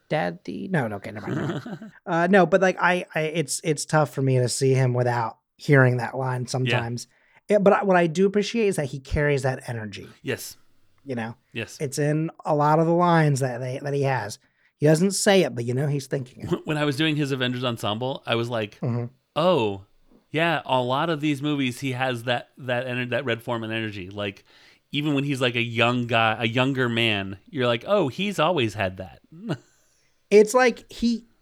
daddy. No, okay. Never mind. No, but like it's tough for me to see him without hearing that line sometimes. Yeah. But what I do appreciate is that he carries that energy. Yes. You know? Yes. It's in a lot of the lines that he has. He doesn't say it, but you know, he's thinking it. When I was doing his Avengers Ensemble, I was like, oh, yeah, a lot of these movies, he has that Red Foreman energy. Like, even when he's like a young guy, a younger man, you're like, oh, he's always had that. It's like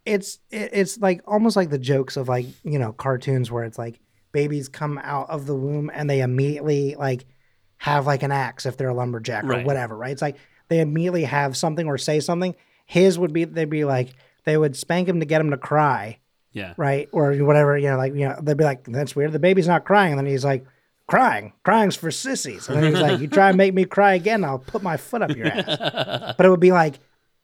it's like almost like the jokes of like, you know, cartoons where it's like babies come out of the womb and they immediately like have like an axe if they're a lumberjack or whatever, right? It's like they immediately have something or say something. His would be, they'd be like, they would spank him to get him to cry. Yeah. Right. Or whatever, you know, like, you know, they'd be like, that's weird. The baby's not crying. And then he's like, crying's for sissies. And then he's like, you try and make me cry again, I'll put my foot up your ass. But it would be like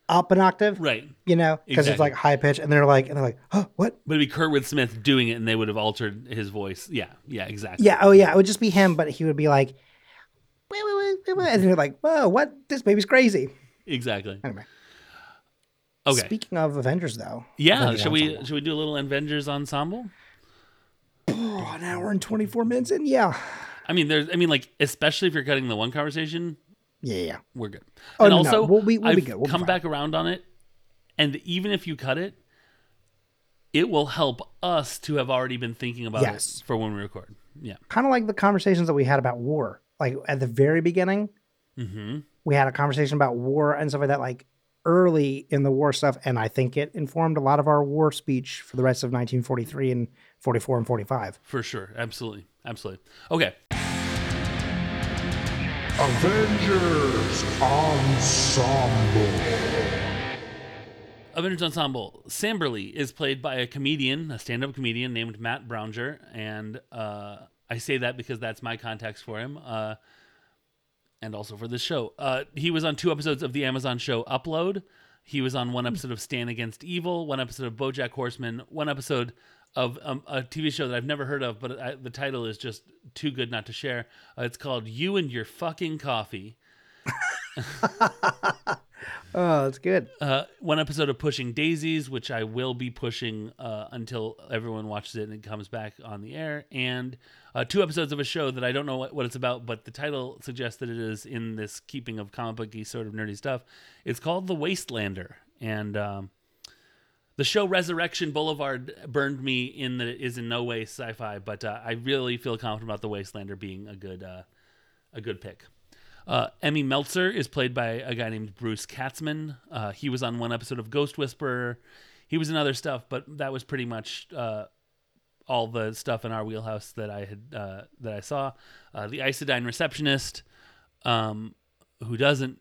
up an octave. Right. You know, because it's like high pitch. And they're like, oh, what? But it'd be Kurtwood Smith doing it and they would have altered his voice. Yeah. Yeah, exactly. Yeah. Oh, yeah. It would just be him, but he would be like, wah. And you're like, whoa, what? This baby's crazy. Exactly. Anyway. Okay. Speaking of Avengers, though. Yeah, should we do a little Avengers ensemble? Oh, an hour and 24 minutes in? Yeah. I mean, like, especially if you're cutting the one conversation. Yeah. We're good. Oh, and also, we'll be good. We'll come back around on it, and even if you cut it, it will help us to have already been thinking about it for when we record. Yeah. Kind of like the conversations that we had about war. Like, at the very beginning, we had a conversation about war and stuff like that, like, early in the war stuff, and I think it informed a lot of our war speech for the rest of 1943 and 44 and 45. For sure. Absolutely. Okay. Avengers Ensemble. Samberly is played by a stand-up comedian named Matt Browninger, and I say that because that's my context for him. And also for this show. He was on 2 episodes of the Amazon show Upload. He was on 1 episode of Stand Against Evil, 1 episode of BoJack Horseman, 1 episode of a TV show that I've never heard of, but the title is just too good not to share. It's called You and Your Fucking Coffee. Oh, that's good. 1 episode of Pushing Daisies, which I will be pushing until everyone watches it and it comes back on the air. And 2 episodes of a show that I don't know what it's about, but the title suggests that it is in this keeping of comic booky sort of nerdy stuff. It's called The Wastelander. And the show Resurrection Boulevard burned me in that it is in no way sci-fi, but I really feel confident about The Wastelander being a good pick. Emmy Meltzer is played by a guy named Bruce Katzman. He was on 1 episode of Ghost Whisperer. He was in other stuff, but that was pretty much all the stuff in our wheelhouse that I had that I saw. The Isodyne receptionist, who doesn't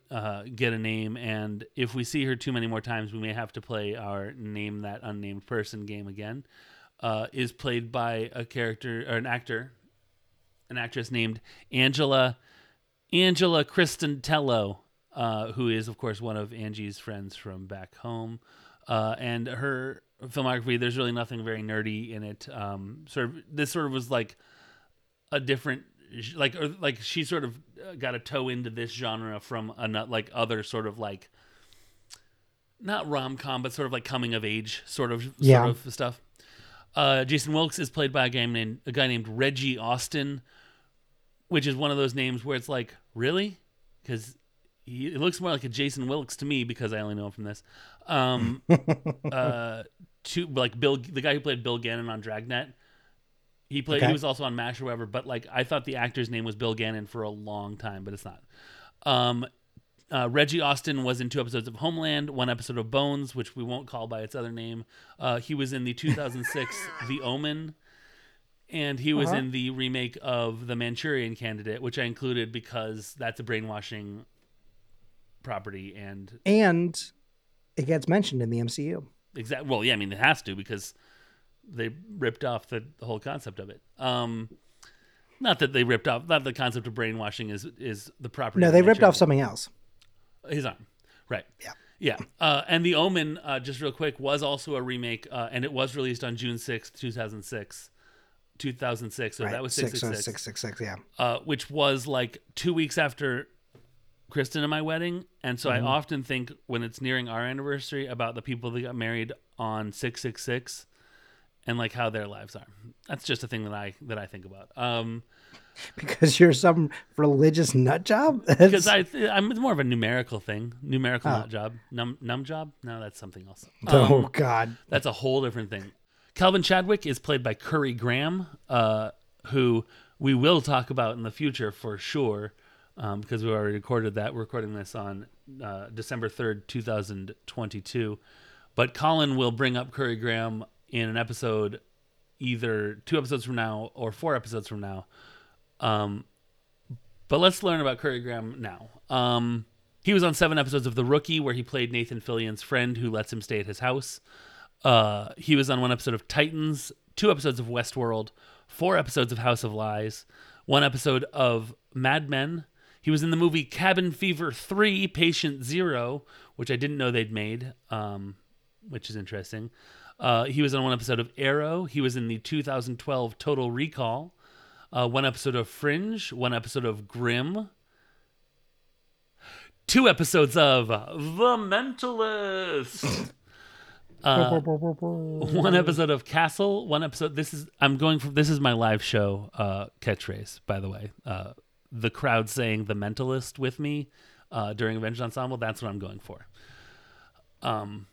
get a name, and if we see her too many more times, we may have to play our Name That Unnamed Person game again. Is played by a character or an actress named Angela Cristantello, who is, of course, one of Angie's friends from back home. And her filmography, there's really nothing very nerdy in it. This was like a different, like she sort of got a toe into this genre from other sort of like, not rom-com, but sort of like coming of age sort of stuff. Jason Wilkes is played by a guy named Reggie Austin, which is one of those names where it's like, really? Because it looks more like a Jason Wilkes to me, because I only know him from this. The guy who played Bill Gannon on Dragnet. He was also on MASH or whatever, but like I thought the actor's name was Bill Gannon for a long time, but it's not. Reggie Austin was in 2 episodes of Homeland, 1 episode of Bones, which we won't call by its other name. He was in the 2006 The Omen, and he was in the remake of The Manchurian Candidate, which I included because that's a brainwashing property. And it gets mentioned in the MCU. Exactly. Well, yeah, I mean, it has to, because they ripped off the whole concept of it. Not that they ripped off, not the concept of brainwashing is the property. No, they ripped off something else. His arm, right? Yeah, yeah. And The Omen, just real quick, was also a remake, and it was released on June 6th, 2006. 2006. So right. That was 666. Yeah. Which was like 2 weeks after Kristen and my wedding, and so I often think when it's nearing our anniversary about the people that got married on 666, and like how their lives are. That's just a thing that I think about. Because you're some religious nut job? Because I'm more of a numerical thing. Numerical nut job. Numb job? No, that's something else. Oh, God. That's a whole different thing. Calvin Chadwick is played by Curry Graham, who we will talk about in the future for sure, because we already recorded that. We're recording this on December 3rd, 2022. But Colin will bring up Curry Graham in an episode, either 2 episodes from now or 4 episodes from now. But let's learn about Curry Graham now. He was on 7 episodes of The Rookie, where he played Nathan Fillion's friend who lets him stay at his house. He was on 1 episode of Titans, 2 episodes of Westworld, 4 episodes of House of Lies, 1 episode of Mad Men. He was in the movie Cabin Fever 3, Patient Zero, which I didn't know they'd made, which is interesting. He was on 1 episode of Arrow. He was in the 2012 Total Recall. 1 episode of Fringe, 1 episode of Grimm, 2 episodes of The Mentalist, 1 episode of Castle, 1 episode. This is my live show catchphrase, by the way. The crowd saying The Mentalist with me during Avengers Ensemble. That's what I'm going for. 1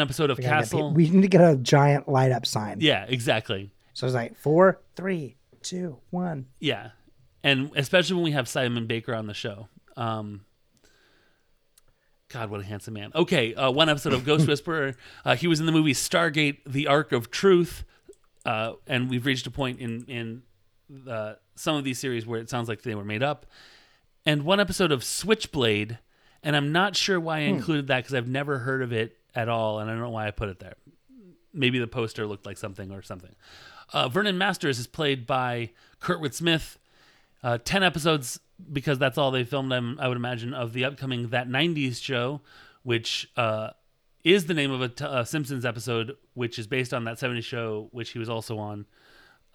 episode of Castle. We need to get a giant light up sign. Yeah, exactly. So it's like 4, 3, 2, 1. Yeah, and especially when we have Simon Baker on the show. God, what a handsome man. Okay, 1 episode of Ghost Whisperer. He was in the movie Stargate, The Ark of Truth, and we've reached a point in some of these series where it sounds like they were made up. And 1 episode of Switchblade, and I'm not sure why I included that, because I've never heard of it at all, and I don't know why I put it there. Maybe the poster looked like something or something. Vernon Masters is played by Kurtwood Smith. 10 episodes, because that's all they filmed, I would imagine, of the upcoming That 90s Show, which is the name of a Simpsons episode, which is based on That 70s Show, which he was also on.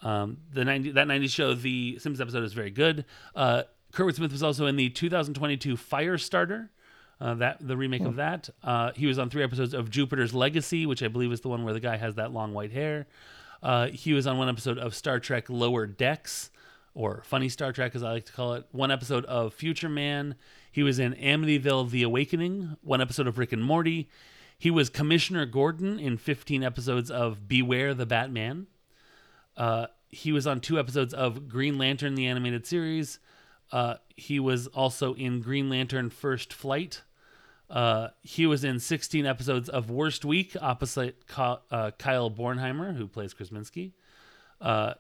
That 90s Show, the Simpsons episode, is very good. Kurtwood Smith was also in the 2022 Firestarter, the remake of that. He was on 3 episodes of Jupiter's Legacy, which I believe is the one where the guy has that long white hair. He was on 1 episode of Star Trek Lower Decks, or Funny Star Trek, as I like to call it. 1 episode of Future Man. He was in Amityville: The Awakening. 1 episode of Rick and Morty. He was Commissioner Gordon in 15 episodes of Beware the Batman. He was on 2 episodes of Green Lantern, the animated series. He was also in Green Lantern: First Flight. He was in 16 episodes of Worst Week, opposite Kyle Bornheimer, who plays Chris Minsky.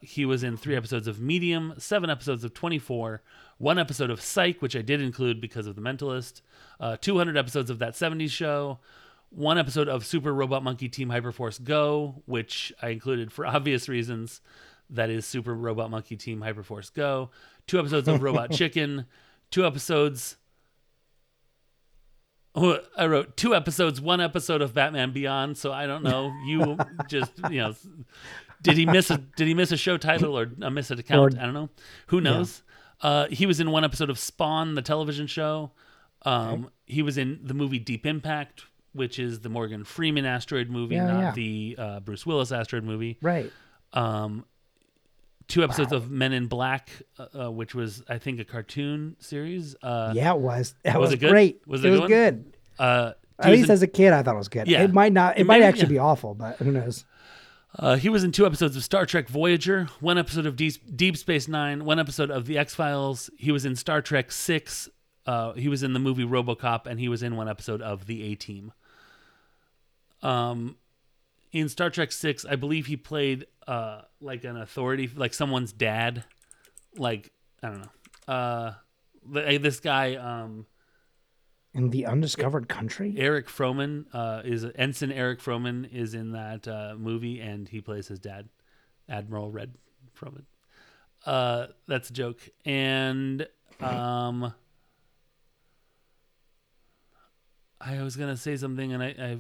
He was in 3 episodes of Medium, 7 episodes of 24, 1 episode of Psych, which I did include because of The Mentalist, 200 episodes of That 70s Show, 1 episode of Super Robot Monkey Team Hyperforce Go, which I included for obvious reasons. That is Super Robot Monkey Team Hyperforce Go, 2 episodes of Robot Chicken, 2 episodes Oh, I wrote 2 episodes, 1 episode of Batman Beyond, so I don't know. You just, you know, did he miss a show title or miss an account? Or, I don't know. Who knows? Yeah. He was in 1 episode of Spawn, the television show. Okay. He was in the movie Deep Impact, which is the Morgan Freeman asteroid movie, the Bruce Willis asteroid movie. Right. 2 episodes of Men in Black, which was, I think, a cartoon series. It was. That was good? Great. Was it good? At least as a kid, I thought it was good. Yeah. It might actually be awful, but who knows? He was in 2 episodes of Star Trek Voyager, 1 episode of Deep Space Nine, 1 episode of The X-Files. He was in Star Trek VI. He was in the movie RoboCop, and he was in 1 episode of The A-Team. In Star Trek VI, I believe he played like an authority, like someone's dad. Like, I don't know. This guy... in The Undiscovered Country? Eric Froman is... Ensign Eric Froman is in that movie, and he plays his dad, Admiral Red Froman. That's a joke. And... I was going to say something, and I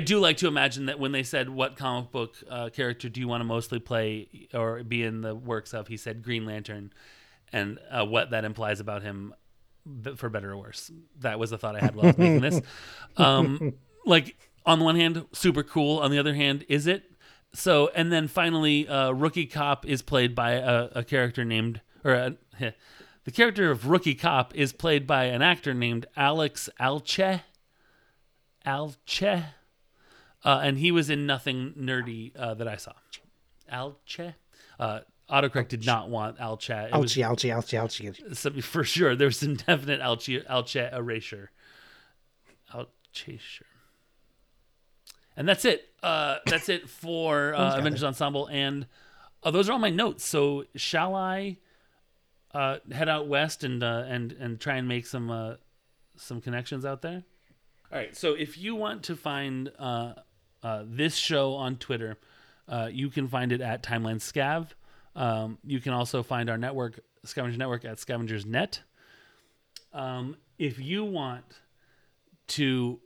do like to imagine that when they said what comic book character do you want to mostly play or be in the works of, he said Green Lantern, and what that implies about him, for better or worse. That was a thought I had while I was making this. Like, on the one hand, super cool. On the other hand, is it? So, and then finally, Rookie Cop is played by a character named... The character of Rookie Cop is played by an actor named Alex Alche. And he was in nothing nerdy that I saw. Alche. Autocorrect did not want Alche. Alche. For sure. There was some definite Alche erasure. Alche. And that's it. That's it for Avengers Ensemble. And those are all my notes. So shall I... head out west and try and make some connections out there. All right. So if you want to find this show on Twitter, you can find it at Timeline Scav. You can also find our network, Scavenger Network, at Scavengers Net. If you want to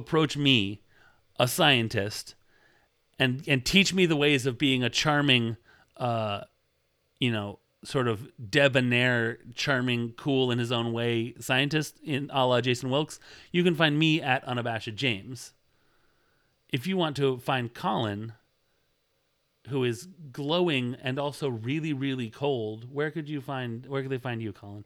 approach me, a scientist, and teach me the ways of being a charming, sort of debonair, charming, cool in his own way scientist a la Jason Wilkes, you can find me at Unabashed James. If you want to find Colin, who is glowing and also really, really cold, where could they find you, Colin?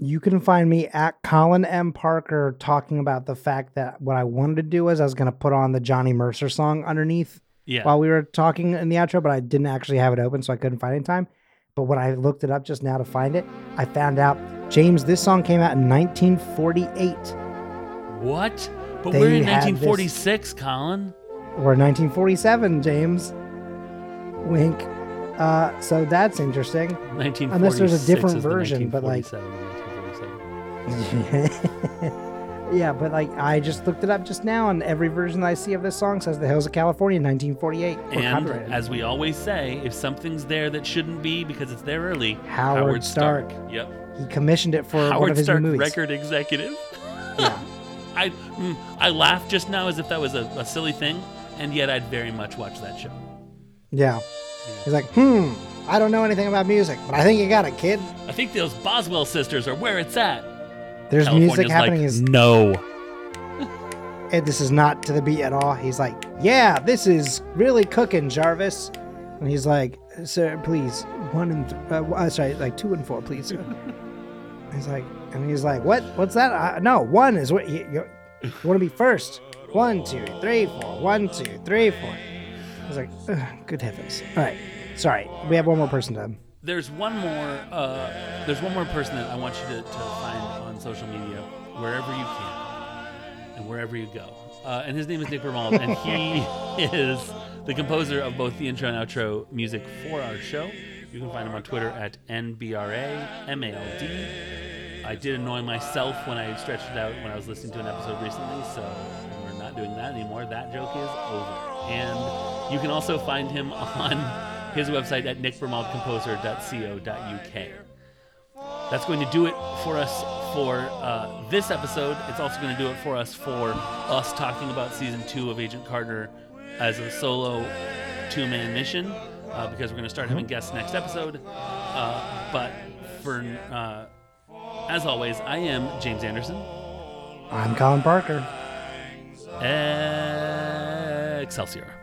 You can find me at Colin M. Parker, talking about the fact that what I wanted to do was I was going to put on the Johnny Mercer song underneath. Yeah. While we were talking in the outro, but I didn't actually have it open, so I couldn't find it in time. But when I looked it up just now to find it, I found out, James, this song came out in 1948. What? But we're in 1946, Colin. We're 1947, James. Wink. So that's interesting. 1946. Unless there's a different version, but like... 1947. Yeah, but like I just looked it up just now, and every version I see of this song says "The Hills of California" 1948. And as we always say, if something's there that shouldn't be because it's there early, Howard Stark. Yep, he commissioned it for Howard one of his Stark movies. Record executive. Yeah, I laughed just now as if that was a silly thing, and yet I'd very much watch that show. Yeah, he's like, I don't know anything about music, but I think you got it, kid. I think those Boswell sisters are where it's at. There's music happening. Like, no. This is not to the beat at all. He's like, yeah, this is really cooking, Jarvis. And he's like, sir, please, 2 and 4, please. He's like, what? What's that? No, 1 is what you want to be first. 1, 2, 3, 4. 1, 2, 3, 4. I was like, good heavens. All right, sorry, we have one more person to. There's one more person that I want you to find on social media, wherever you can and wherever you go. And his name is Nick Bermald, and he is the composer of both the intro and outro music for our show. You can find him on Twitter at NBRAMALD. I did annoy myself when I stretched it out when I was listening to an episode recently, so we're not doing that anymore. That joke is over. And you can also find him on his website at nickbermaldcomposer.co.uk. That's going to do it for us for this episode. It's also going to do it for us talking about Season 2 of Agent Carter as a solo two-man mission, because we're going to start having guests next episode. But for as always, I am James Anderson. I'm Colin Parker. Excelsior.